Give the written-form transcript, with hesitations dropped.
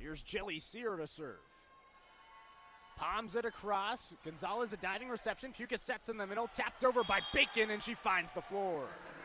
Here's Jelly Sear to serve. Palms it across. Gonzalez, a diving reception. Puka sets in the middle, tapped over by Bacon, and she finds the floor.